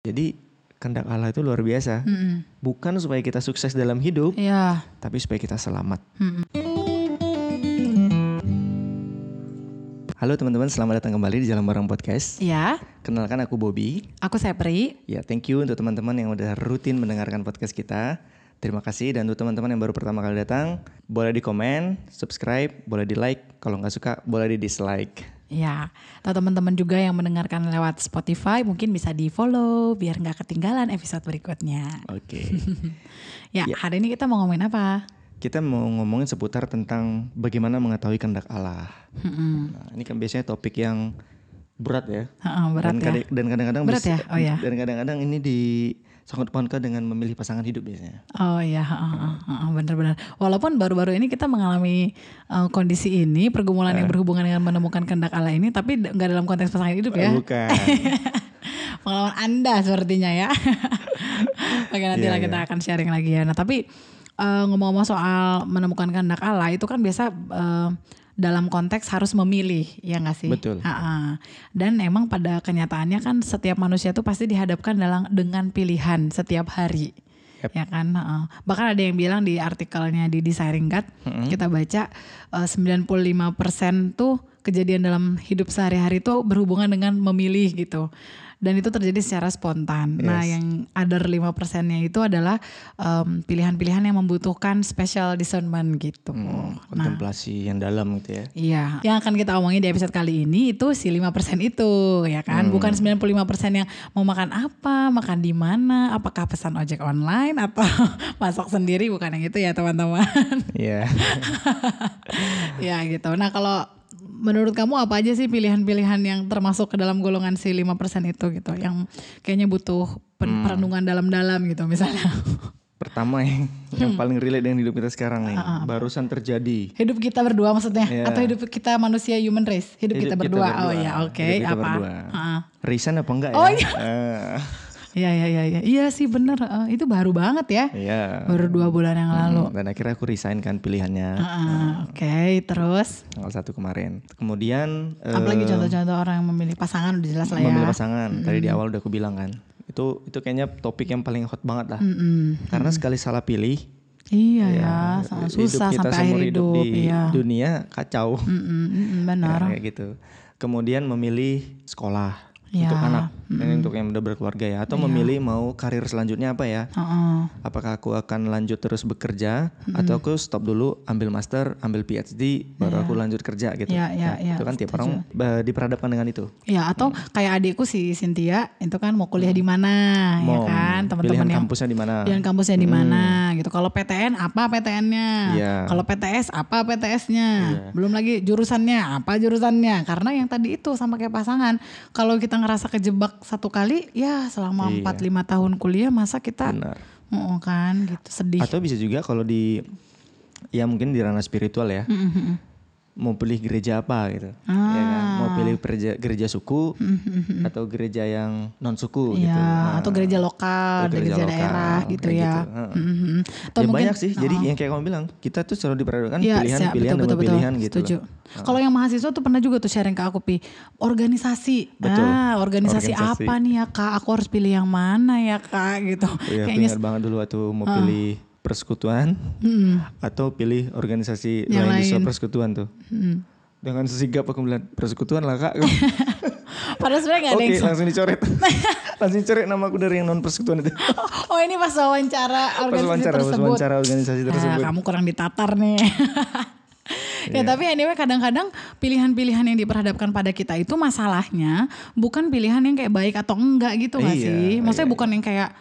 Jadi kehendak Allah itu luar biasa. Bukan supaya kita sukses dalam hidup, tapi supaya kita selamat. Halo teman-teman, selamat datang kembali di Jalan Barang Podcast. Ya. Kenalkan aku Bobby. Aku Sapri. Ya, thank you untuk teman-teman yang udah rutin mendengarkan podcast kita. Terima kasih, dan untuk teman-teman yang baru pertama kali datang, boleh di komen, subscribe, boleh di like, kalau nggak suka boleh di dislike. Ya, atau teman-teman juga yang mendengarkan lewat Spotify mungkin bisa di follow biar nggak ketinggalan episode berikutnya. Oke. Ya, hari ini kita mau ngomongin apa? Kita mau ngomongin seputar tentang bagaimana mengetahui kehendak Allah. Nah, ini kan biasanya topik yang berat ya. Dan kadang-kadang berat ya. Dan kadang-kadang ini sangat pangka dengan memilih pasangan hidup biasanya. Oh iya, benar-benar. Walaupun baru-baru ini kita mengalami kondisi ini, pergumulan yang berhubungan dengan menemukan kehendak Allah ini, tapi nggak dalam konteks pasangan hidup ya. Bukan. Pengalaman Anda sepertinya ya. Oke, nanti kita akan sharing lagi ya. Nah, tapi ngomong-ngomong soal menemukan kehendak Allah itu kan biasa dalam konteks harus memilih, ya nggak sih? Betul. Dan emang pada kenyataannya kan setiap manusia tuh pasti dihadapkan dengan pilihan setiap hari, ya kan? Bahkan ada yang bilang di artikelnya di Desiring God, kita baca 95% tuh kejadian dalam hidup sehari-hari tuh berhubungan dengan memilih gitu. Dan itu terjadi secara spontan. Yes. Nah, yang other 5%-nya itu adalah pilihan-pilihan yang membutuhkan special discernment gitu. Kontemplasi yang dalam gitu ya. Iya. Yang akan kita omongin di episode kali ini itu si 5% itu, ya kan? Bukan 95% yang mau makan apa, makan di mana, apakah pesan ojek online atau masak sendiri, bukan yang itu ya, teman-teman. Iya. Ya gitu. Nah, kalau menurut kamu apa aja sih pilihan-pilihan yang termasuk ke dalam golongan si 5% itu gitu, yang kayaknya butuh perenungan dalam-dalam gitu misalnya? Pertama yang paling relate dengan hidup kita sekarang nih, barusan terjadi. Hidup kita berdua maksudnya? Yeah. Atau hidup kita manusia human race? Hidup kita berdua. Oh ya, oke. Apa? Resign apa enggak ya? Oh iya. Iya. Iya sih bener. Itu baru banget ya. Iya. Baru 2 bulan yang lalu. Dan akhirnya aku resign kan pilihannya. Oke, terus? Tanggal 1 kemarin. Kemudian. Apalagi contoh-contoh orang yang memilih pasangan udah jelas lah ya. Memilih pasangan. Tadi di awal udah aku bilang kan. Itu kayaknya topik yang paling hot banget lah. Karena sekali salah pilih. Iya ya. Susah sampai akhir hidup. Di dunia kacau. Benar. Ya, kayak gitu. Kemudian memilih sekolah. Untuk anak, ini untuk yang udah berkeluarga ya, atau memilih mau karir selanjutnya apa ya? Apakah aku akan lanjut terus bekerja, atau aku stop dulu ambil master, ambil PhD, baru aku lanjut kerja gitu? Itu kan tiap orang diperhadapkan dengan itu. Iya, atau kayak adikku si Cynthia itu kan mau kuliah di mana, ya kan? Teman-teman yang pilihan kampusnya di mana gitu. Kalau PTN apa PTN-nya? Kalau PTS apa PTS-nya? Belum lagi jurusannya apa jurusannya? Karena yang tadi itu sama kayak pasangan, kalau kita ngerasa kejebak satu kali ya selama 4-5 tahun kuliah, masa kita kan gitu, sedih. Atau bisa juga kalau mungkin di ranah spiritual ya, mau pilih gereja apa gitu, ya kan? Mau pilih gereja suku atau gereja yang non suku gitu, atau gereja lokal, atau gereja daerah gitu. Atau ya mungkin, banyak sih. Jadi yang kayak kamu bilang, kita tuh selalu diperhadapkan pilihan gitu. Setuju. Kalau yang mahasiswa tuh pernah juga tuh sharing ke aku, organisasi. Betul. Organisasi apa nih ya kak? Aku harus pilih yang mana ya kak gitu. Ya, kayaknya ingat banget dulu waktu mau pilih persekutuan atau pilih organisasi yang lain di soal persekutuan tuh. Dengan sesigap aku bilang persekutuan lah kak. Padahal sebenarnya nggak ada yang langsung dicoret. Langsung dicoret nama aku dari yang non persekutuan itu. Oh ini pas wawancara organisasi tersebut. Kamu kurang ditatar nih. Ya tapi anyway, kadang-kadang pilihan-pilihan yang diperhadapkan pada kita itu masalahnya bukan pilihan yang kayak baik atau enggak gitu gak sih? Maksudnya bukan yang kayak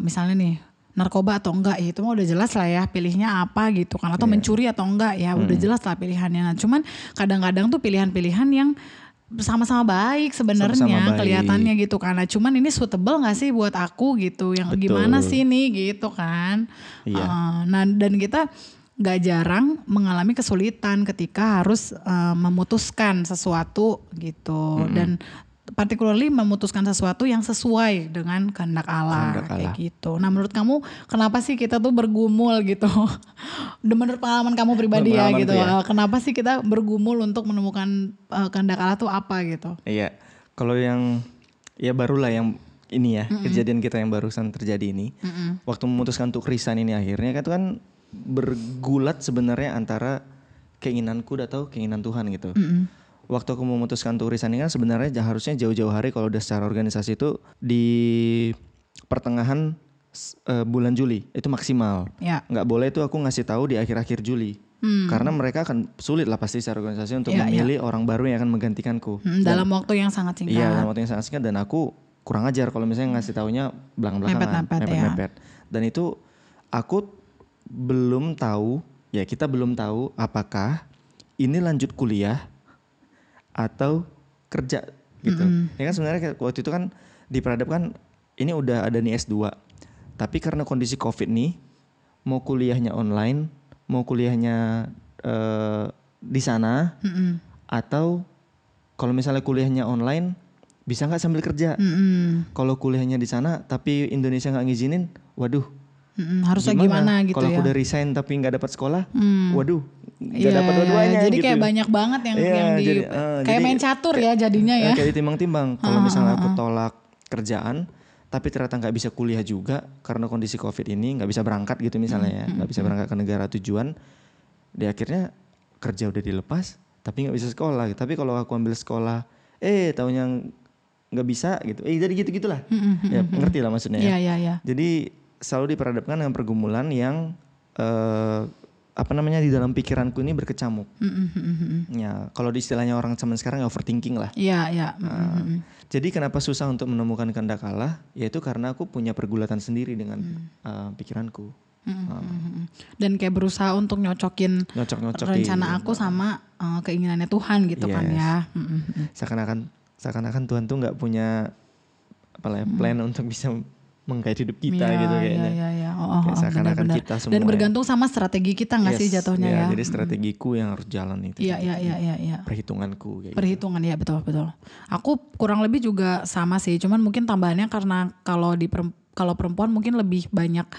misalnya nih, narkoba atau enggak, itu mah udah jelas lah ya pilihnya apa gitu kan, atau mencuri atau enggak ya udah jelas lah pilihannya. Nah, cuman kadang-kadang tuh pilihan-pilihan yang sama-sama baik sebenarnya kelihatannya gitu kan. Nah, cuman ini suitable enggak sih buat aku gitu, yang gimana sih nih gitu kan. Nah, dan kita gak jarang mengalami kesulitan ketika harus memutuskan sesuatu gitu, dan particularly memutuskan sesuatu yang sesuai dengan kehendak Allah kayak gitu. Nah menurut kamu kenapa sih kita tuh bergumul gitu? Menurut pengalaman kamu pribadi ya gitu. Ya. Kenapa sih kita bergumul untuk menemukan kehendak Allah tuh apa gitu? Iya, kalau yang ya barulah yang ini ya, kejadian kita yang barusan terjadi ini, waktu memutuskan untuk resign ini akhirnya kan itu kan bergulat sebenarnya antara keinginanku atau keinginan Tuhan gitu. Waktu aku memutuskan untuk resign ini kan sebenarnya harusnya jauh-jauh hari kalau udah secara organisasi itu di pertengahan bulan Juli itu maksimal, nggak boleh itu aku ngasih tahu di akhir-akhir Juli. Karena mereka akan sulit lah pasti secara organisasi untuk memilih orang baru yang akan menggantikanku dalam waktu yang sangat singkat. Iya, dalam waktu yang sangat singkat dan aku kurang ajar kalau misalnya ngasih taunya belakang-belakangan, mepet-mepet. Dan itu aku belum tahu, ya kita belum tahu apakah ini lanjut kuliah atau kerja gitu. Ya kan sebenarnya waktu itu kan diperhadapkan ini udah ada nih S2, tapi karena kondisi COVID nih mau kuliahnya online, mau kuliahnya di sana, atau kalau misalnya kuliahnya online bisa nggak sambil kerja? Kalau kuliahnya di sana tapi Indonesia nggak ngizinin, waduh, harusnya gimana gitu ya? Kalau aku udah resign tapi nggak dapat sekolah, waduh, nggak dapat dua-duanya. Jadi gitu. Kayak banyak banget yang di jadi, kayak jadi, main catur ya jadinya ya. Kayak ditimbang-timbang. Kalau misalnya aku tolak kerjaan, tapi ternyata gak bisa kuliah juga karena kondisi COVID ini, gak bisa berangkat gitu misalnya ya, gak bisa berangkat ke negara tujuan, di akhirnya kerja udah dilepas tapi gak bisa sekolah. Tapi kalau aku ambil sekolah, taunya gak bisa gitu, jadi gitu-gitulah. Ya ngerti lah maksudnya ya. Jadi selalu diperhadapkan dengan pergumulan yang di dalam pikiranku ini berkecamuk. Ya, kalau di istilahnya orang zaman sekarang overthinking lah. Jadi kenapa susah untuk menemukan kehendak Allah? Yaitu karena aku punya pergulatan sendiri dengan pikiranku. Dan kayak berusaha untuk nyocokin rencana aku sama keinginannya Tuhan gitu kan ya. Seakan-akan Tuhan tuh nggak punya plan untuk bisa menggait hidup kita gitu kayaknya. Kayak seakan-akan kita semua. Dan bergantung sama strategi kita nggak sih jatuhnya ya. Jadi strategiku yang harus jalan itu. Perhitunganku. Perhitungan gitu. Ya betul. Aku kurang lebih juga sama sih. Cuman mungkin tambahannya karena kalau perempuan mungkin lebih banyak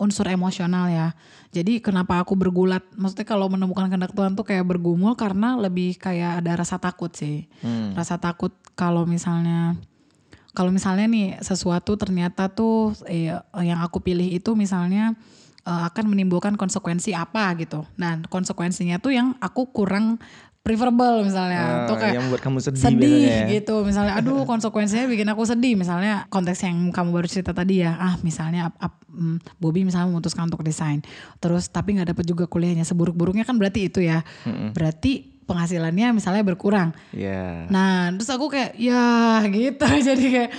unsur emosional ya. Jadi kenapa aku bergulat? Maksudnya kalau menemukan kehendak Tuhan tuh kayak bergumul karena lebih kayak ada rasa takut sih. Rasa takut kalau misalnya nih sesuatu ternyata tuh yang aku pilih itu misalnya akan menimbulkan konsekuensi apa gitu. Nah konsekuensinya tuh yang aku kurang preferable misalnya. Tuh kayak yang buat kamu sedih gitu. Misalnya aduh konsekuensinya bikin aku sedih. Misalnya konteks yang kamu baru cerita tadi ya. Misalnya Bobby misalnya memutuskan untuk resign. Terus tapi gak dapet juga kuliahnya. Seburuk-buruknya kan berarti itu ya. Berarti penghasilannya misalnya berkurang. Nah terus aku kayak ya gitu. Jadi kayak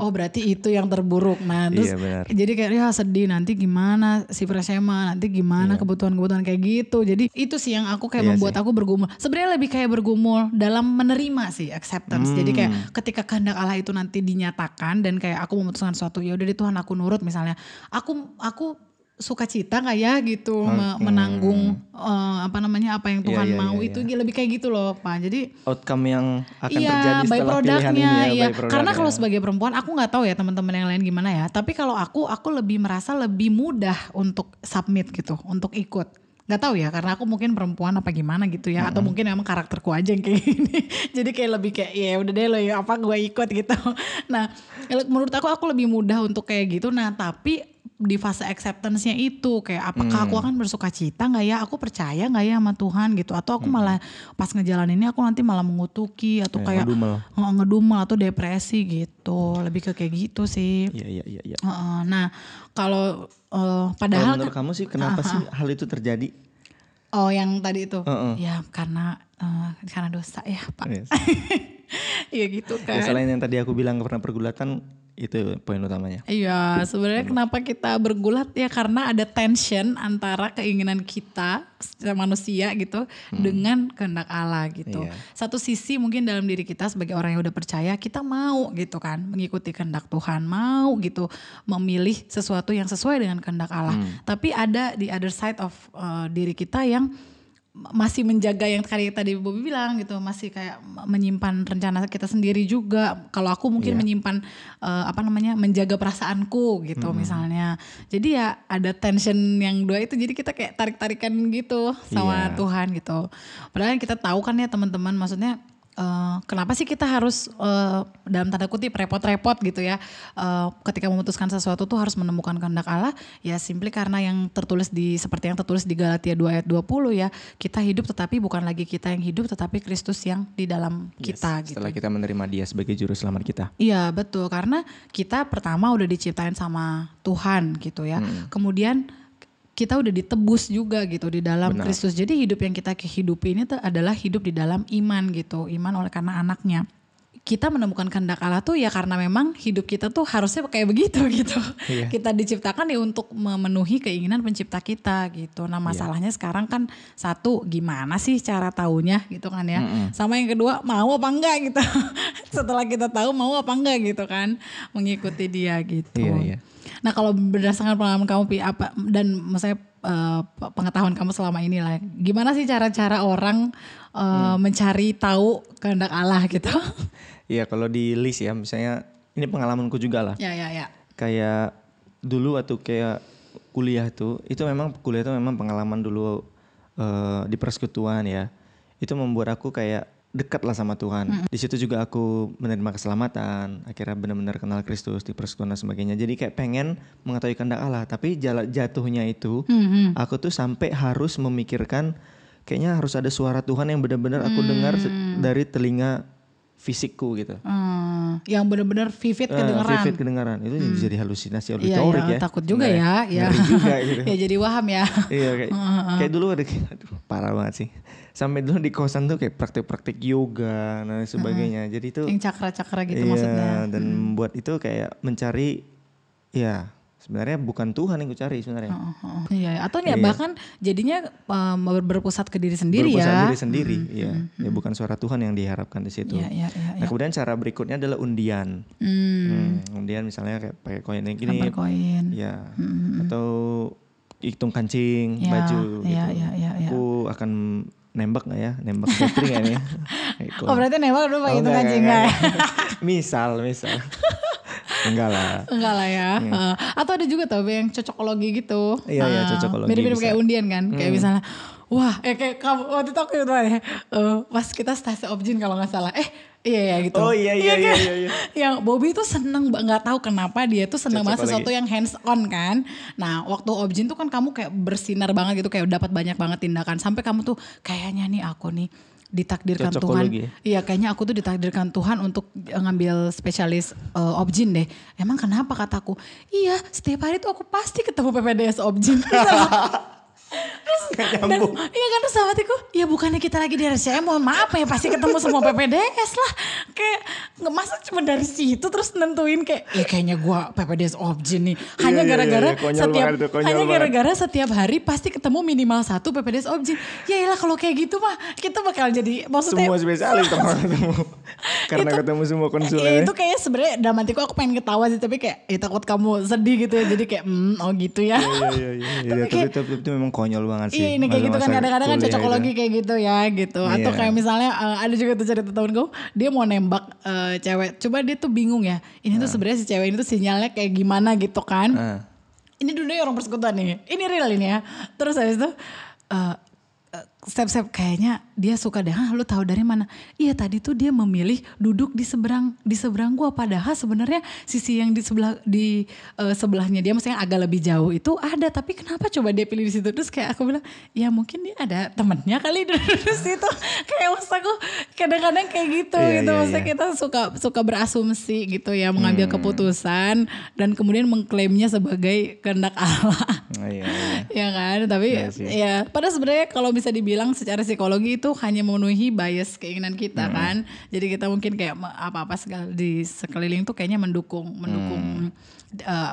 oh berarti itu yang terburuk. Nah terus jadi kayak ya sedih nanti gimana si Prasema nanti gimana kebutuhan-kebutuhan kayak gitu. Jadi itu sih yang aku kayak membuat aku bergumul. Sebenarnya lebih kayak bergumul dalam menerima sih, acceptance. Jadi kayak ketika kehendak Allah itu nanti dinyatakan dan kayak aku memutuskan sesuatu, ya udah deh Tuhan aku nurut misalnya. Aku sukacita nggak ya gitu menanggung apa yang Tuhan mau itu lebih kayak gitu loh Pak. Jadi outcome yang akan terjadi setelah pilihan ini ya. Karena kalau sebagai perempuan aku nggak tahu ya teman-teman yang lain gimana ya. Tapi kalau aku lebih merasa lebih mudah untuk submit gitu, untuk ikut. Gak tahu ya karena aku mungkin perempuan apa gimana gitu ya, atau mungkin emang karakterku aja yang kayak gini. Jadi kayak lebih kayak ya udah deh lo ya apa gue ikut gitu. Nah menurut aku lebih mudah untuk kayak gitu. Nah tapi di fase acceptance-nya itu kayak apakah aku akan bersukacita nggak ya, aku percaya nggak ya sama Tuhan gitu, atau aku malah pas ngejalaninnya aku nanti malah mengutuki atau kayak ngedumel atau depresi gitu, lebih kayak gitu sih. Iya. Nah kalau padahal menurut kamu sih kenapa sih hal itu terjadi? Oh yang tadi itu ya karena dosa ya Pak. Iya gitu kan. Ya, selain yang tadi aku bilang pernah pergulatan. Itu poin utamanya. Iya, sebenarnya kenapa kita bergulat ya karena ada tension antara keinginan kita manusia gitu dengan kehendak Allah gitu. Satu sisi mungkin dalam diri kita sebagai orang yang udah percaya kita mau gitu kan mengikuti kehendak Tuhan, mau gitu memilih sesuatu yang sesuai dengan kehendak Allah. Tapi ada di other side of diri kita yang masih menjaga yang tadi Bobby bilang gitu, masih kayak menyimpan rencana kita sendiri juga. Kalau aku mungkin menyimpan menjaga perasaanku gitu misalnya. Jadi ya ada tension yang dua itu, jadi kita kayak tarik-tarikan gitu sama Tuhan gitu. Padahal kita tahu kan ya teman-teman, maksudnya kenapa sih kita harus dalam tanda kutip repot-repot gitu ya, ketika memutuskan sesuatu tuh harus menemukan kehendak Allah, ya simply karena yang tertulis di, seperti yang tertulis di Galatia 2 ayat 20 ya, kita hidup tetapi bukan lagi kita yang hidup tetapi Kristus yang di dalam kita, yes, gitu. Setelah kita menerima Dia sebagai juru selamat kita. Iya betul, karena kita pertama udah diciptain sama Tuhan gitu ya, kemudian kita udah ditebus juga gitu di dalam Kristus. Jadi hidup yang kita kehidupi ini adalah hidup di dalam iman gitu. Iman oleh karena anaknya. Kita menemukan kehendak Allah tuh ya karena memang hidup kita tuh harusnya kayak begitu gitu. Iya. Kita diciptakan ya untuk memenuhi keinginan pencipta kita gitu. Nah masalahnya sekarang kan satu, gimana sih cara taunya gitu kan ya. Sama yang kedua, mau apa enggak gitu. Setelah kita tahu mau apa enggak gitu kan. Mengikuti Dia gitu. Iya, iya. Nah kalau berdasarkan pengalaman kamu apa dan misalnya pengetahuan kamu selama ini lah, gimana sih cara-cara orang mencari tahu kehendak Allah gitu? Iya kalau di list ya, misalnya ini pengalamanku juga lah. Iya. Kayak dulu waktu kayak kuliah tuh, itu memang kuliah tuh memang pengalaman dulu di persekutuan ya. Itu membuat aku kayak dekat lah sama Tuhan. Di situ juga aku menerima keselamatan, akhirnya benar-benar kenal Kristus di persekutuan dan sebagainya. Jadi kayak pengen mengetahui kehendak Allah, tapi jatuhnya itu aku tuh sampai harus memikirkan kayaknya harus ada suara Tuhan yang benar-benar aku dengar dari telinga fisikku gitu. Yang benar-benar vivid kedengaran. Vivid kedengaran. Itu jadi halusinasi auditorik ya. Takut juga ya. Juga, gitu. Ya jadi waham ya. Iya kayak dulu ada, aduh, parah banget sih. Sampai dulu di kosan tuh kayak praktik-praktik yoga dan sebagainya. Jadi itu yang cakra-cakra gitu iya, maksudnya. Dan membuat itu kayak mencari ya sebenarnya bukan Tuhan yang gue cari sebenarnya. Iya atau ya bahkan jadinya berpusat ke diri sendiri Berpusat diri sendiri. Ya bukan suara Tuhan yang diharapkan di situ. Nah kemudian cara berikutnya adalah undian. Undian misalnya kayak pakai koin yang gini. Ya. Atau hitung kancing, baju gitu. Aku akan nembak gak ya? Nembak Sapri gak nih? Oh berarti nembak dulu pakai hitung kancing gak? Misal. Enggak lah ya. Atau ada juga tuh yang cocokologi gitu. Iya, cocokologi. Mirip-mirip kayak undian kan. Kayak misalnya, wah, kayak kamu waktu itu aku gitu ya. Pas kita stasi objin kalau gak salah. Iya gitu. Oh iya. Yang Bobby tuh seneng, gak tahu kenapa dia tuh seneng banget sesuatu yang hands on kan. Nah waktu objin tuh kan kamu kayak bersinar banget gitu. Kayak dapat banyak banget tindakan. Sampai kamu tuh kayaknya nih aku nih ditakdirkan Tuhan. Iya kayaknya aku tuh ditakdirkan Tuhan untuk ngambil spesialis objin deh. Emang kenapa kataku? Iya setiap hari tuh aku pasti ketemu PPDS objin. Iya kan terus sahabatku, ya bukannya kita lagi di RCM, mohon maaf ya pasti ketemu semua PPDS lah. Kayak nggak masuk cuma dari situ terus nentuin kayak, ya kayaknya gue PPDS objin nih. Hanya gara-gara setiap hari pasti ketemu minimal satu PPDS objin. Yaelah kalau kayak gitu mah kita bakal jadi maksudnya semua spesialis ketemu. Karena itu, ketemu semua konsulennya. Itu kayak sebenarnya dalam hatiku aku pengen ketawa sih tapi kayak ya, takut kamu sedih gitu ya. Jadi kayak oh gitu ya. Tapi itu memang konyol banget sih. Iya ini kayak gitu kan kadang-kadang kan cocokologi kayak gitu ya gitu. Atau kayak misalnya ada juga tuh cerita temen gue, dia mau nembak cewek. Coba dia tuh bingung ya. Ini tuh sebenarnya si cewek ini tuh sinyalnya kayak gimana gitu kan. Ini dunia orang persekutuan nih. Ini real ini ya. Terus habis itu step-step kayaknya dia suka deh. Hah, lu tahu dari mana? Iya tadi tuh dia memilih duduk di seberang gua padahal sebenarnya sisi yang di sebelahnya dia maksudnya agak lebih jauh itu ada tapi kenapa coba dia pilih di situ? Terus kayak aku bilang, "Ya mungkin dia ada temennya kali duduk di situ." Kayak maksud aku kadang-kadang kayak gitu gitu. Maksudnya kita suka berasumsi gitu ya, mengambil keputusan dan kemudian mengklaimnya sebagai kehendak Allah. Ya kan? Tapi ya padahal sebenarnya kalau bisa dibilang secara psikologi itu hanya memenuhi bias keinginan kita kan. Jadi kita mungkin kayak apa-apa di sekeliling tuh kayaknya mendukung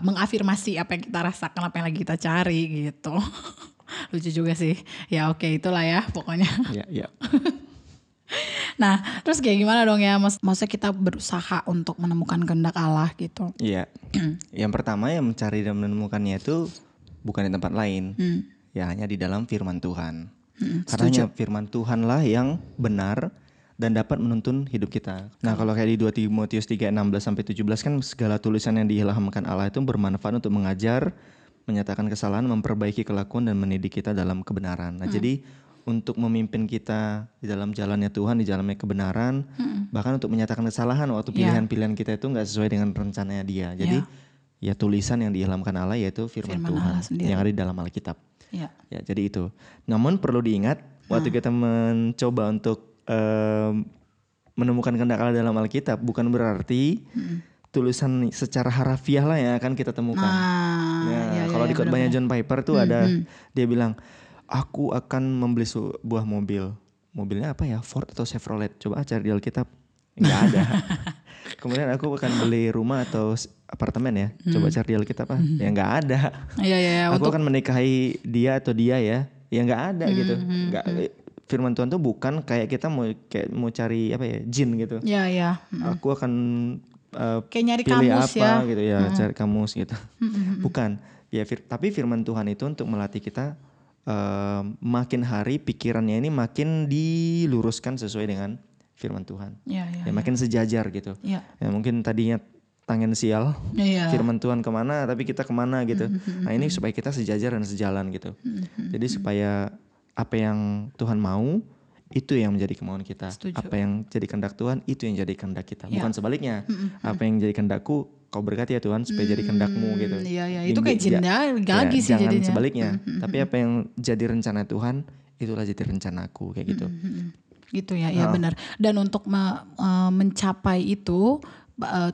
mengafirmasi apa yang kita rasakan, apa yang lagi kita cari gitu. Lucu juga sih. Ya oke, itulah ya pokoknya. Iya. Nah terus kayak gimana dong ya, maksudnya kita berusaha untuk menemukan kehendak Allah gitu. Iya. Yang pertama yang mencari dan menemukannya itu bukan di tempat lain. Ya hanya di dalam firman Tuhan. Karena firman Tuhan lah yang benar dan dapat menuntun hidup kita. Nah kalau kayak di 2 Timotius 3:16-17 kan segala tulisan yang diilhamkan Allah itu bermanfaat untuk mengajar, menyatakan kesalahan, memperbaiki kelakuan dan mendidik kita dalam kebenaran. Nah jadi untuk memimpin kita di dalam jalannya Tuhan, di jalannya kebenaran, bahkan untuk menyatakan kesalahan waktu pilihan-pilihan kita itu nggak sesuai dengan rencananya Dia. Jadi ya tulisan yang diilhamkan Allah yaitu firman Tuhan yang ada di dalam Alkitab. Ya, jadi itu. Namun perlu diingat waktu kita mencoba untuk menemukan kehendak Allah dalam Alkitab, bukan berarti tulisan secara harafiah lah yang akan kita temukan. Kalau di khotbahnya John Piper tuh ada dia bilang, aku akan membeli sebuah mobil. Mobilnya apa ya? Ford atau Chevrolet? Coba cari di Alkitab, nggak ada. Kemudian aku akan beli rumah atau apartemen ya. Coba cari di Alkitab apa? Ya nggak ada. Aku akan menikahi dia atau dia ya. Ya nggak ada gitu. Nggak. Firman Tuhan tuh bukan kayak kita mau cari apa ya? Jin gitu. Aku akan kayak nyari pilih kamus apa, ya gitu ya, cari kamus gitu. Bukan ya, tapi firman Tuhan itu untuk melatih kita makin hari pikirannya ini makin diluruskan sesuai dengan firman Tuhan. Makin sejajar gitu. Ya mungkin tadinya tangensial firman Tuhan kemana tapi kita kemana gitu. Nah ini supaya kita sejajar dan sejalan gitu. Jadi supaya apa yang Tuhan mau itu yang menjadi kemauan kita. Setuju. Apa yang jadi kehendak Tuhan itu yang jadi kehendak kita. Bukan sebaliknya. Apa yang jadi kehendakku kau berkati ya Tuhan supaya jadi kehendakmu gitu. Itu kayak jenda gagi sih jadinya. Jangan sebaliknya. Tapi apa yang jadi rencana Tuhan itulah jadi rencanaku kayak gitu. Gitu ya, ya benar. Dan untuk mencapai itu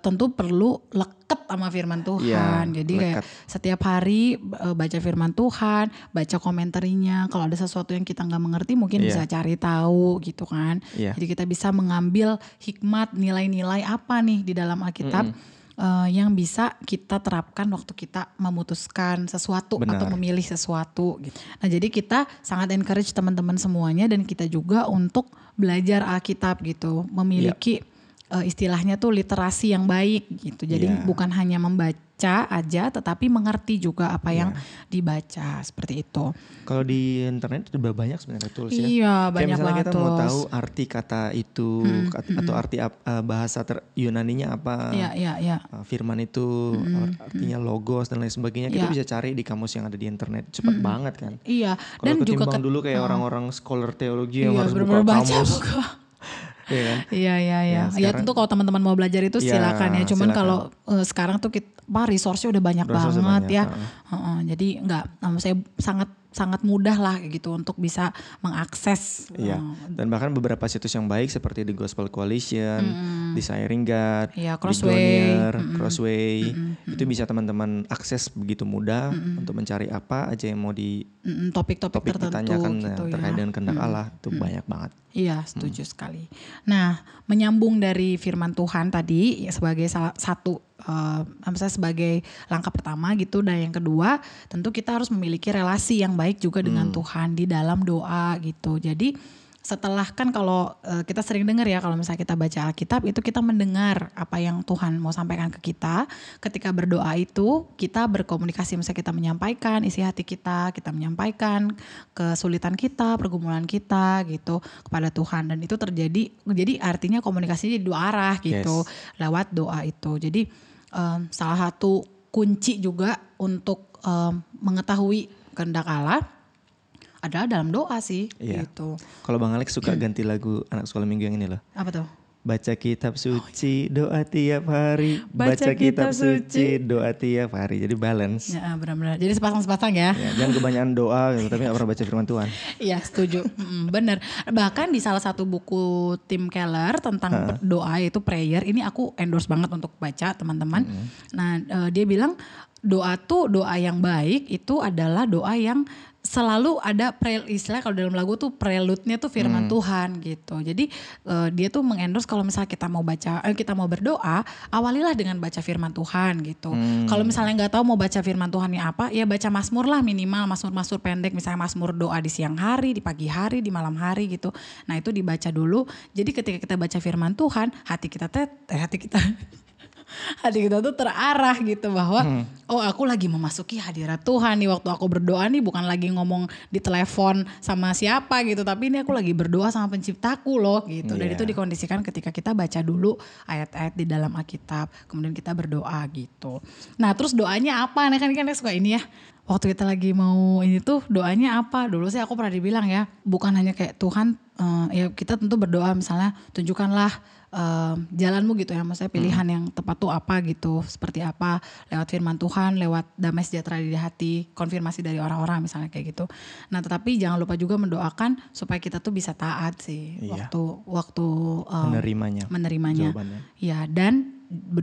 tentu perlu leket sama firman Tuhan. Jadi kayak setiap hari baca firman Tuhan, baca komentarnya. Kalau ada sesuatu yang kita gak mengerti mungkin bisa cari tahu gitu kan. Jadi kita bisa mengambil hikmat, nilai-nilai apa nih di dalam Alkitab yang bisa kita terapkan waktu kita memutuskan sesuatu atau memilih sesuatu gitu. Nah jadi kita sangat encourage teman-teman semuanya dan kita juga untuk belajar Alkitab gitu. Memiliki istilahnya tuh literasi yang baik gitu. Jadi bukan hanya membaca aja tetapi mengerti juga apa yang dibaca seperti itu. Kalau di internet udah banyak sebenarnya tools ya. Iya, banyak banget. Misalnya kita mau tahu arti kata itu atau arti bahasa Yunani-nya apa? Firman itu artinya logos dan lain sebagainya. Kita bisa cari di kamus yang ada di internet. Cepat banget kan? Iya. Kalau ketimbang dulu kayak orang-orang scholar teologi yang harus buka kamus. Iya, tentu kalau teman-teman mau belajar itu silakan ya. Cuman kalau sekarang tuh kita, resource-nya udah banyak banget ya. Jadi enggak, saya sangat mudah lah gitu untuk bisa mengakses. Dan bahkan beberapa situs yang baik seperti The Gospel Coalition, Desiring God, Crossway, itu bisa teman-teman akses begitu mudah untuk mencari apa aja yang mau di topik-topik tertentu gitu ya. Terkait dengan kehendak Allah itu banyak banget. Iya, setuju sekali. Nah, menyambung dari firman Tuhan tadi ya, sebagai satu misalnya sebagai langkah pertama gitu, dan yang kedua tentu kita harus memiliki relasi yang baik juga dengan Tuhan di dalam doa gitu. Jadi setelah kan kalau kita sering dengar ya, kalau misalnya kita baca Alkitab itu kita mendengar apa yang Tuhan mau sampaikan ke kita. Ketika berdoa itu kita berkomunikasi, misalnya kita menyampaikan isi hati kita menyampaikan kesulitan kita, pergumulan kita gitu kepada Tuhan, dan itu terjadi, jadi artinya komunikasinya di dua arah gitu lewat doa itu. Jadi salah satu kunci juga untuk mengetahui kehendak Allah adalah dalam doa sih gitu. Kalau Bang Alex suka ganti lagu anak sekolah minggu yang ini loh. Apa tuh? Baca kitab suci, doa tiap hari. Baca kitab suci, doa tiap hari. Jadi balance. Ya benar-benar. Jadi sepasang-sepasang ya. Jangan kebanyakan doa tapi gak pernah baca firman Tuhan. Iya setuju. Bener. Bahkan di salah satu buku Tim Keller tentang doa yaitu prayer. Ini aku endorse banget untuk baca teman-teman. Nah dia bilang doa yang baik itu adalah doa yang selalu ada istilah kalau dalam lagu tuh preludenya tuh firman Tuhan gitu. Jadi dia tuh mengendorse kalau misalnya kita mau berdoa, awalilah dengan baca firman Tuhan gitu. Kalau misalnya nggak tahu mau baca firman Tuhannya apa, ya baca Mazmur lah minimal, Mazmur pendek, misalnya Mazmur doa di siang hari, di pagi hari, di malam hari gitu. Nah itu dibaca dulu. Jadi ketika kita baca firman Tuhan, hati kita hati kita tuh terarah gitu bahwa oh aku lagi memasuki hadirat Tuhan nih, waktu aku berdoa nih bukan lagi ngomong di telepon sama siapa gitu, tapi ini aku lagi berdoa sama penciptaku loh gitu. Dan itu dikondisikan ketika kita baca dulu ayat-ayat di dalam Alkitab, kemudian kita berdoa gitu. Nah terus doanya apa? Nah kan suka ini ya. Waktu kita lagi mau ini tuh doanya apa? Dulu sih aku pernah dibilang ya, bukan hanya kayak Tuhan ya kita tentu berdoa misalnya tunjukkanlah jalanmu gitu ya, maksudnya pilihan yang tepat tuh apa gitu, seperti apa, lewat firman Tuhan, lewat damai sejahtera di hati, konfirmasi dari orang-orang misalnya kayak gitu. Nah tetapi jangan lupa juga mendoakan supaya kita tuh bisa taat sih waktu menerimanya. Ya, dan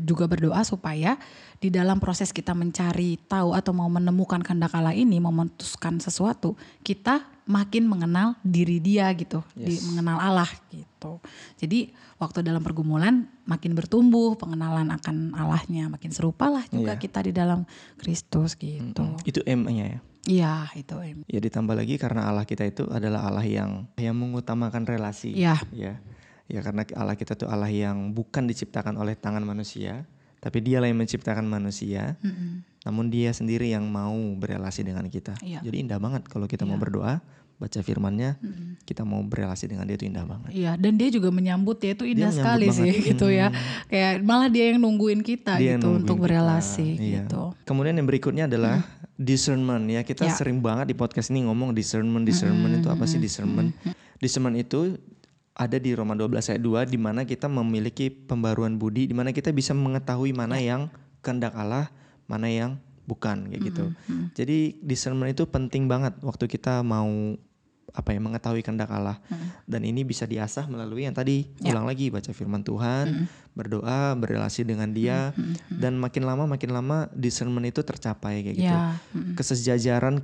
juga berdoa supaya di dalam proses kita mencari tahu atau mau menemukan kehendak Allah ini, memutuskan sesuatu, kita makin mengenal diri dia gitu, mengenal Allah gitu. Jadi waktu dalam pergumulan makin bertumbuh pengenalan akan Allahnya, makin serupalah juga kita di dalam Kristus gitu. Itu M-nya ya. Iya itu. Ya ditambah lagi karena Allah kita itu adalah Allah yang mengutamakan relasi. Ya karena Allah kita tuh Allah yang bukan diciptakan oleh tangan manusia, tapi dialah yang menciptakan manusia. Namun dia sendiri yang mau berelasi dengan kita. Jadi indah banget kalau kita mau berdoa, baca firman-Nya, kita mau berelasi dengan dia itu indah banget. Iya, dan dia juga menyambut ya, itu indah sekali sih gitu ya. Kayak malah dia yang nungguin kita dia gitu nungguin untuk berelasi gitu. Kemudian yang berikutnya adalah discernment ya. Kita sering banget di podcast ini ngomong discernment itu apa sih discernment? Discernment itu ada di Roma 12 ayat 2 di mana kita memiliki pembaruan budi, di mana kita bisa mengetahui mana yang kehendak Allah, mana yang bukan kayak gitu. Jadi discernment itu penting banget waktu kita mau mengetahui kehendak Allah. Dan ini bisa diasah melalui yang tadi ulang lagi, baca firman Tuhan, berdoa, berelasi dengan Dia, dan makin lama discernment itu tercapai kayak gitu. Kesejajaran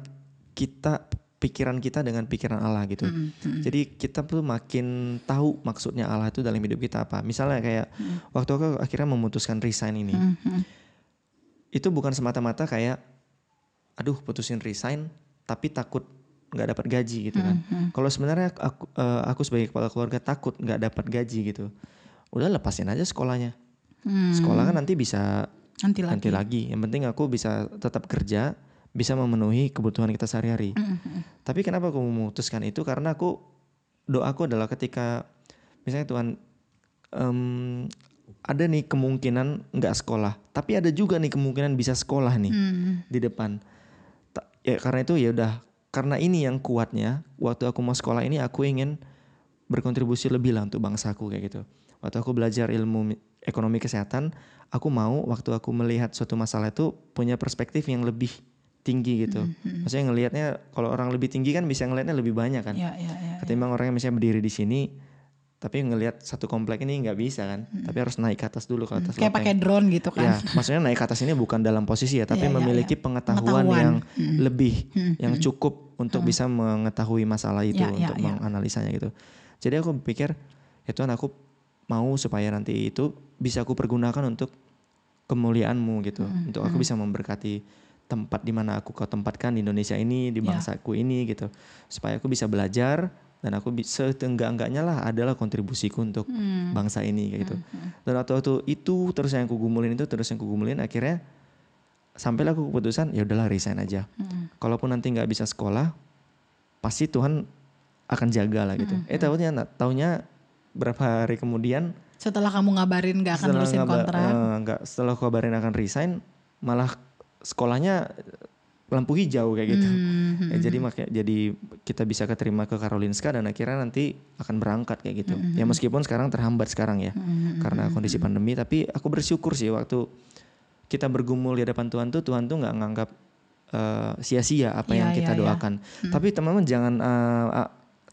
kita, pikiran kita dengan pikiran Allah gitu. Jadi kita tuh makin tahu maksudnya Allah itu dalam hidup kita apa. Misalnya kayak waktu aku akhirnya memutuskan resign ini. Itu bukan semata-mata kayak aduh putusin resign tapi takut gak dapat gaji gitu kan. Kalau sebenarnya aku sebagai kepala keluarga takut gak dapat gaji gitu. Udah lepasin aja sekolahnya. Sekolah kan nanti bisa nanti lagi. Yang penting aku bisa tetap kerja, bisa memenuhi kebutuhan kita sehari-hari. Tapi kenapa aku memutuskan itu? Karena aku, doaku adalah ketika misalnya Tuhan ada nih kemungkinan nggak sekolah, tapi ada juga nih kemungkinan bisa sekolah nih di depan. Ya karena itu ya udah, karena ini yang kuatnya. Waktu aku mau sekolah ini aku ingin berkontribusi lebih lah untuk bangsaku kayak gitu. Waktu aku belajar ilmu ekonomi kesehatan, aku mau waktu aku melihat suatu masalah itu punya perspektif yang lebih tinggi gitu, maksudnya ngelihatnya kalau orang lebih tinggi kan bisa ngelihatnya lebih banyak kan, ketimbang orang yang misalnya berdiri di sini, tapi ngelihat satu komplek ini nggak bisa kan, tapi harus naik ke atas dulu ke atas. Kayak pakai drone gitu kan? Ya, maksudnya naik ke atas ini bukan dalam posisi ya, tapi memiliki pengetahuan yang lebih, yang cukup untuk bisa mengetahui masalah itu, untuk menganalisanya gitu. Jadi aku pikir ya Tuhan, aku mau supaya nanti itu bisa aku pergunakan untuk kemuliaan-Mu gitu, untuk aku bisa memberkati tempat di mana aku Kau tempatkan di Indonesia ini, di bangsaku ini gitu, supaya aku bisa belajar dan aku bisa seenggak-enggaknya lah adalah kontribusiku untuk bangsa ini kayak gitu. Dan waktu itu terus yang aku gumulin akhirnya sampailah aku keputusan ya udahlah resign aja. Kalaupun nanti nggak bisa sekolah, pasti Tuhan akan jaga lah gitu. Taunya berapa hari kemudian setelah kamu ngabarin nggak akan terusin kontrak, setelah aku kabarin akan resign, malah sekolahnya lampu hijau kayak gitu. Ya, jadi kita bisa keterima ke Karolinska dan akhirnya nanti akan berangkat kayak gitu. Ya meskipun sekarang terhambat sekarang ya karena kondisi pandemi, tapi aku bersyukur sih waktu kita bergumul di hadapan Tuhan tuh, Tuhan tuh nggak nganggap sia-sia apa yang kita doakan. Tapi teman-teman jangan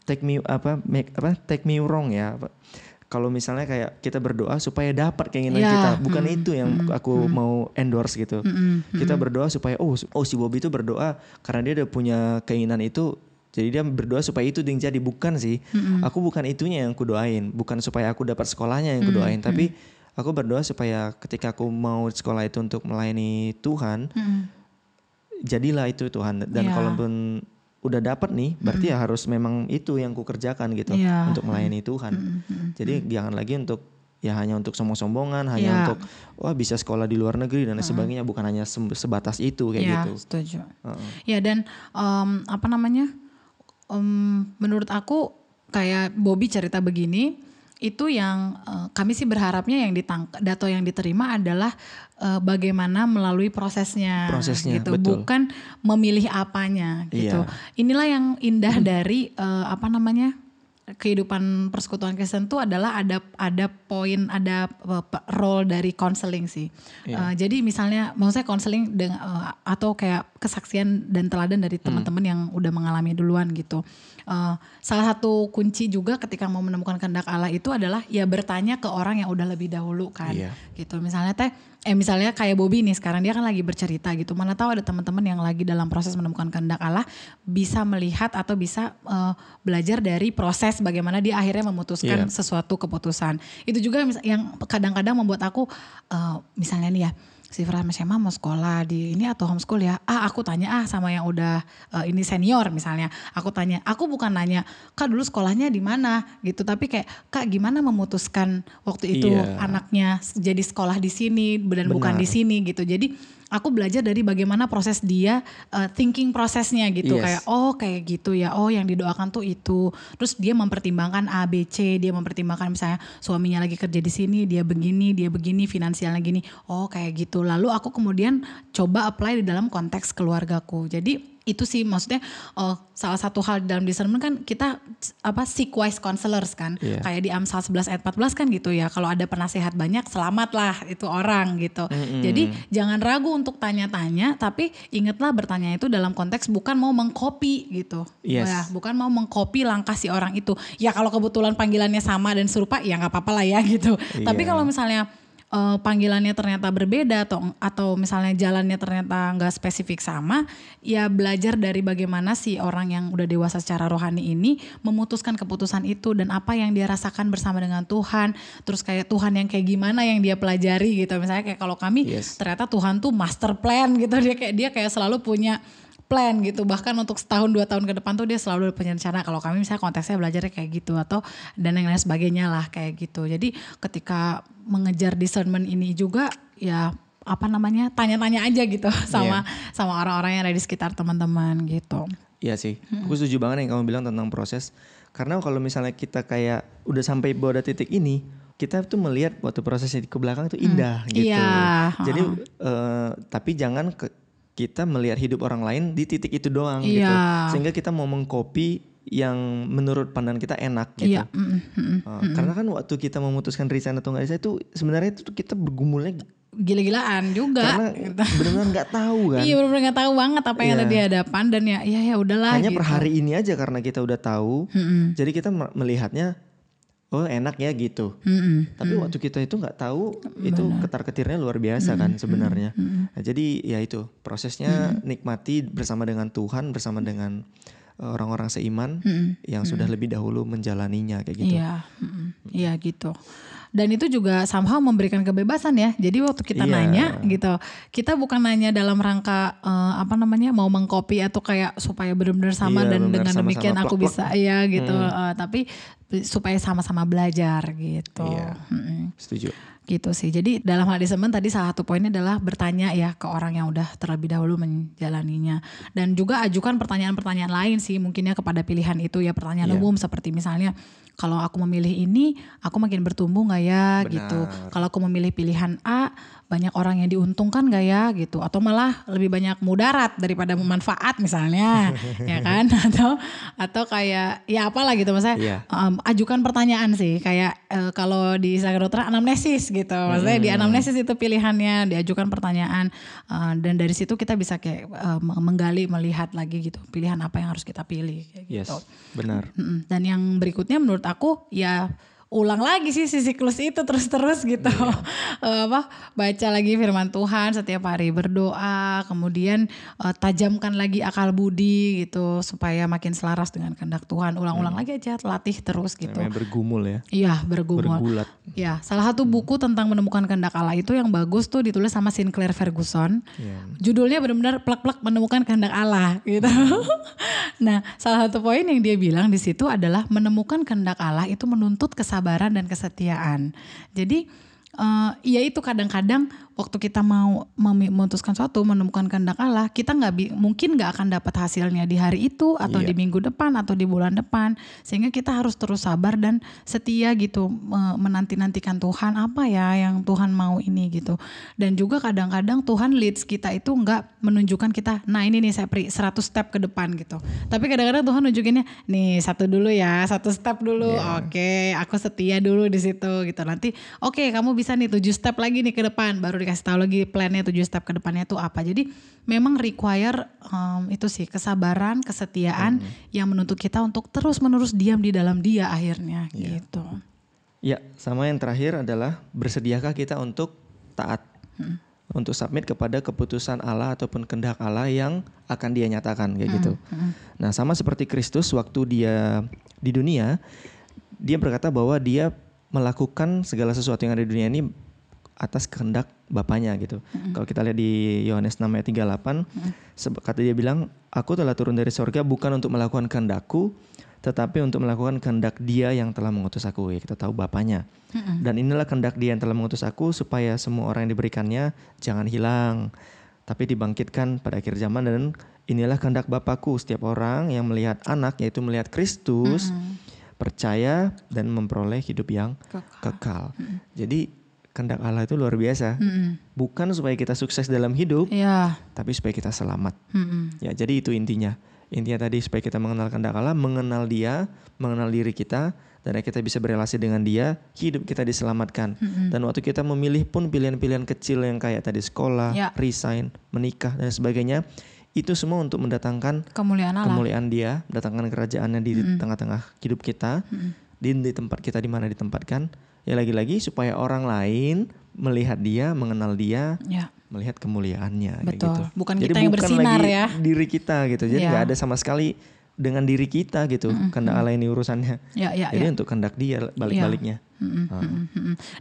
take me wrong ya. Kalau misalnya kayak kita berdoa supaya dapat keinginan kita, bukan itu yang aku mau endorse gitu. Kita berdoa supaya oh si Bobby itu berdoa karena dia udah punya keinginan itu, jadi dia berdoa supaya itu yang jadi, bukan sih. Aku bukan itunya yang aku doain, bukan supaya aku dapat sekolahnya yang aku doain, tapi aku berdoa supaya ketika aku mau sekolah itu untuk melayani Tuhan, jadilah itu Tuhan. Dan kalaupun udah dapat nih, berarti ya harus memang itu yang ku kerjakan gitu, untuk melayani Tuhan. Jadi jangan lagi untuk ya hanya untuk sombong-sombongan, hanya untuk wah bisa sekolah di luar negeri dan sebagainya, bukan hanya sebatas itu kayak gitu. Setuju. Ya, dan apa namanya? Menurut aku kayak Bobby cerita begini itu yang kami sih berharapnya yang ditangkap atau yang diterima adalah bagaimana melalui prosesnya gitu, betul. Bukan memilih apanya gitu. Inilah yang indah dari apa namanya? Kehidupan persekutuan Kristen itu adalah ada role dari konseling sih. Jadi misalnya maksud saya konseling atau kayak kesaksian dan teladan dari teman-teman yang udah mengalami duluan gitu. Salah satu kunci juga ketika mau menemukan kehendak Allah itu adalah ya bertanya ke orang yang udah lebih dahulu kan. Gitu misalnya misalnya kayak Bobby nih sekarang dia kan lagi bercerita gitu. Mana tahu ada teman-teman yang lagi dalam proses menemukan kehendak Allah bisa melihat atau bisa belajar dari proses bagaimana dia akhirnya memutuskan sesuatu keputusan. Itu juga yang kadang-kadang membuat aku misalnya nih ya si Fira sama Shema mau sekolah di ini atau homeschool ya. Aku tanya sama yang udah ini senior misalnya. Aku tanya, aku bukan nanya, "Kak dulu sekolahnya di mana?" gitu, tapi kayak, "Kak gimana memutuskan waktu itu anaknya jadi sekolah di sini dan bukan di sini?" gitu. Jadi aku belajar dari bagaimana proses dia thinking prosesnya gitu. Kayak oh kayak gitu ya. Oh yang didoakan tuh itu. Terus dia mempertimbangkan A, B, C. Dia mempertimbangkan misalnya suaminya lagi kerja di sini. Dia begini finansialnya gini. Oh kayak gitu. Lalu aku kemudian coba apply di dalam konteks keluargaku. Jadi itu sih maksudnya salah satu hal dalam discernment kan kita seek wise counselors kan. Kayak di Amsal 11 ayat 14 kan gitu ya. Kalau ada penasehat banyak selamatlah itu orang gitu. Jadi jangan ragu untuk tanya-tanya, tapi ingatlah bertanya itu dalam konteks bukan mau mengcopy gitu. Bukan mau mengcopy langkah si orang itu. Ya kalau kebetulan panggilannya sama dan serupa ya gak apa-apa lah ya gitu. Tapi kalau misalnya panggilannya ternyata berbeda atau misalnya jalannya ternyata nggak spesifik sama, ya belajar dari bagaimana si orang yang udah dewasa secara rohani ini memutuskan keputusan itu dan apa yang dia rasakan bersama dengan Tuhan, terus kayak Tuhan yang kayak gimana yang dia pelajari gitu. Misalnya kayak kalau kami ternyata Tuhan tuh master plan gitu, dia kayak selalu punya plan gitu, bahkan untuk setahun 2 tahun ke depan tuh dia selalu ada perencana. Kalau kami misalnya konteksnya belajarnya kayak gitu atau dan yang lain sebagainya lah kayak gitu. Jadi ketika mengejar discernment ini juga ya apa namanya tanya-tanya aja gitu sama orang-orang yang ada di sekitar teman-teman gitu. Iya sih, aku setuju banget yang kamu bilang tentang proses. Karena kalau misalnya kita kayak udah sampai pada titik ini, kita tuh melihat waktu prosesnya ke belakang tuh indah gitu. Jadi tapi jangan kita melihat hidup orang lain di titik itu doang gitu. Sehingga kita mau mengcopy yang menurut pandangan kita enak gitu. Karena kan waktu kita memutuskan resign atau gak resign itu sebenarnya itu kita bergumulnya gila-gilaan juga. Karena gitu. Benar-benar gak tahu kan. Iya benar-benar gak tahu banget apa yang ada di hadapan dan ya udahlah hanya gitu. Per hari ini aja karena kita udah tahu. Jadi kita melihatnya oh enak ya gitu. Tapi waktu kita itu nggak tahu itu ketar-ketirnya luar biasa kan sebenarnya. Nah, jadi ya itu prosesnya nikmati bersama dengan Tuhan, bersama dengan orang-orang seiman yang sudah lebih dahulu menjalaninya kayak gitu. Iya gitu. Dan itu juga somehow memberikan kebebasan ya. Jadi waktu kita nanya gitu, kita bukan nanya dalam rangka mau mengcopy atau kayak supaya benar-benar sama dan dengan demikian aku bisa ya gitu. Tapi supaya sama-sama belajar gitu. Setuju. Gitu sih. Jadi dalam hal discernment tadi salah satu poinnya adalah bertanya ya ke orang yang udah terlebih dahulu menjalaninya. Dan juga ajukan pertanyaan-pertanyaan lain sih mungkinnya kepada pilihan itu ya, pertanyaan umum seperti misalnya kalau aku memilih ini, aku makin bertumbuh gak ya gitu. Kalau aku memilih pilihan A, banyak orang yang diuntungkan gak ya gitu. Atau malah lebih banyak mudarat daripada manfaat misalnya. Ya kan? Atau kayak ya apalah gitu maksudnya. Ajukan pertanyaan sih. Kayak kalau di Sinclair Ferguson anamnesis gitu. Maksudnya di anamnesis itu pilihannya. Diajukan pertanyaan. Dan dari situ kita bisa kayak menggali, melihat lagi gitu. Pilihan apa yang harus kita pilih. Kayak gitu. Benar. Dan yang berikutnya menurut aku ya ulang lagi sih si siklus itu terus gitu. Baca lagi firman Tuhan setiap hari, berdoa, kemudian tajamkan lagi akal budi gitu supaya makin selaras dengan kehendak Tuhan. Ulang-ulang lagi aja, latih terus gitu. Namanya bergumul ya. Iya, bergumul. Bergulat. Ya, salah satu buku tentang menemukan kehendak Allah itu yang bagus tuh ditulis sama Sinclair Ferguson. Judulnya benar-benar plek-plek menemukan kehendak Allah gitu. Nah, salah satu poin yang dia bilang di situ adalah menemukan kehendak Allah itu menuntut kesabaran kesabaran dan kesetiaan. Jadi ya itu kadang-kadang waktu kita mau memutuskan suatu, menemukan kehendak Allah, kita mungkin nggak akan dapat hasilnya di hari itu atau di minggu depan atau di bulan depan, sehingga kita harus terus sabar dan setia gitu, menanti-nantikan Tuhan, apa ya yang Tuhan mau ini gitu. Dan juga kadang-kadang Tuhan leads kita itu nggak menunjukkan kita, nah ini nih Sapri 100 step ke depan gitu, tapi kadang-kadang Tuhan nunjukinnya nih satu step dulu oke, aku setia dulu di situ gitu, nanti oke, kamu bisa nih 7 step lagi nih ke depan, baru dikasih tahu lagi plannya 7 step ke depannya itu apa. Jadi memang require itu sih kesabaran, kesetiaan yang menuntut kita untuk terus menerus diam di dalam Dia akhirnya gitu. Ya, sama yang terakhir adalah bersediakah kita untuk taat, untuk submit kepada keputusan Allah ataupun kehendak Allah yang akan Dia nyatakan kayak gitu. Nah, sama seperti Kristus waktu Dia di dunia, Dia berkata bahwa Dia melakukan segala sesuatu yang ada di dunia ini atas kehendak Bapanya gitu. Kalau kita lihat di Yohanes 6:38, kata Dia bilang, aku telah turun dari sorga bukan untuk melakukan kehendakku, tetapi untuk melakukan kehendak Dia yang telah mengutus aku. Ya, kita tahu Bapanya. Dan inilah kehendak Dia yang telah mengutus aku, supaya semua orang yang diberikannya jangan hilang, tapi dibangkitkan pada akhir zaman. Dan inilah kehendak Bapakku, setiap orang yang melihat anak, yaitu melihat Kristus, percaya dan memperoleh hidup yang kekal. Jadi kehendak Allah itu luar biasa. Bukan supaya kita sukses dalam hidup, tapi supaya kita selamat. Ya, jadi itu intinya. Intinya tadi supaya kita mengenal kehendak Allah, mengenal Dia, mengenal diri kita, dan kita bisa berelasi dengan Dia, hidup kita diselamatkan. Dan waktu kita memilih pun pilihan-pilihan kecil yang kayak tadi sekolah, resign, menikah dan sebagainya, itu semua untuk mendatangkan kemuliaan Dia, mendatangkan kerajaannya di tengah-tengah hidup kita, di tempat kita di mana ditempatkan. Ya, lagi-lagi supaya orang lain melihat Dia, mengenal Dia, melihat kemuliaannya. Betul. Kayak gitu. Bukan jadi kita yang bersinar ya. Jadi bukan lagi diri kita gitu. Jadi nggak ada sama sekali dengan diri kita gitu. Kehendak Allah ini urusannya. Jadi untuk kehendak Dia balik-baliknya.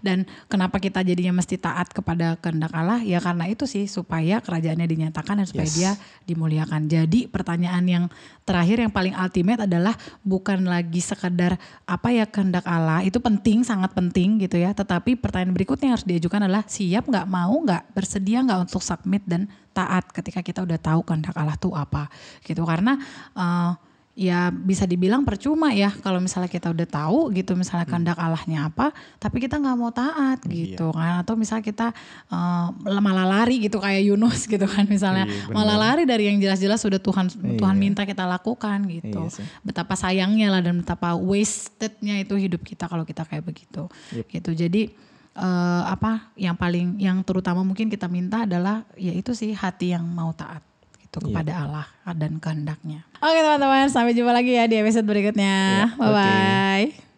Dan kenapa kita jadinya mesti taat kepada kehendak Allah? Ya karena itu sih, supaya kerajaannya dinyatakan dan supaya Dia dimuliakan. Jadi pertanyaan yang terakhir yang paling ultimate adalah bukan lagi sekedar apa ya kehendak Allah, itu penting, sangat penting gitu ya, tetapi pertanyaan berikutnya yang harus diajukan adalah siap gak, mau gak, bersedia gak untuk submit dan taat ketika kita udah tahu kehendak Allah tuh apa gitu. Karena ya bisa dibilang percuma ya kalau misalnya kita udah tahu gitu, misalnya kehendak Allahnya apa tapi kita gak mau taat gitu kan. Atau misalnya kita malah lari gitu kayak Yunus gitu kan misalnya. Malah lari dari yang jelas-jelas sudah Tuhan minta kita lakukan gitu. Betapa sayangnya lah dan betapa wastednya itu hidup kita kalau kita kayak begitu gitu. Jadi yang terutama mungkin kita minta adalah ya itu sih, hati yang mau taat kepada Allah dan kehendaknya. Oke teman-teman, sampai jumpa lagi ya di episode berikutnya. Bye-bye. Okay.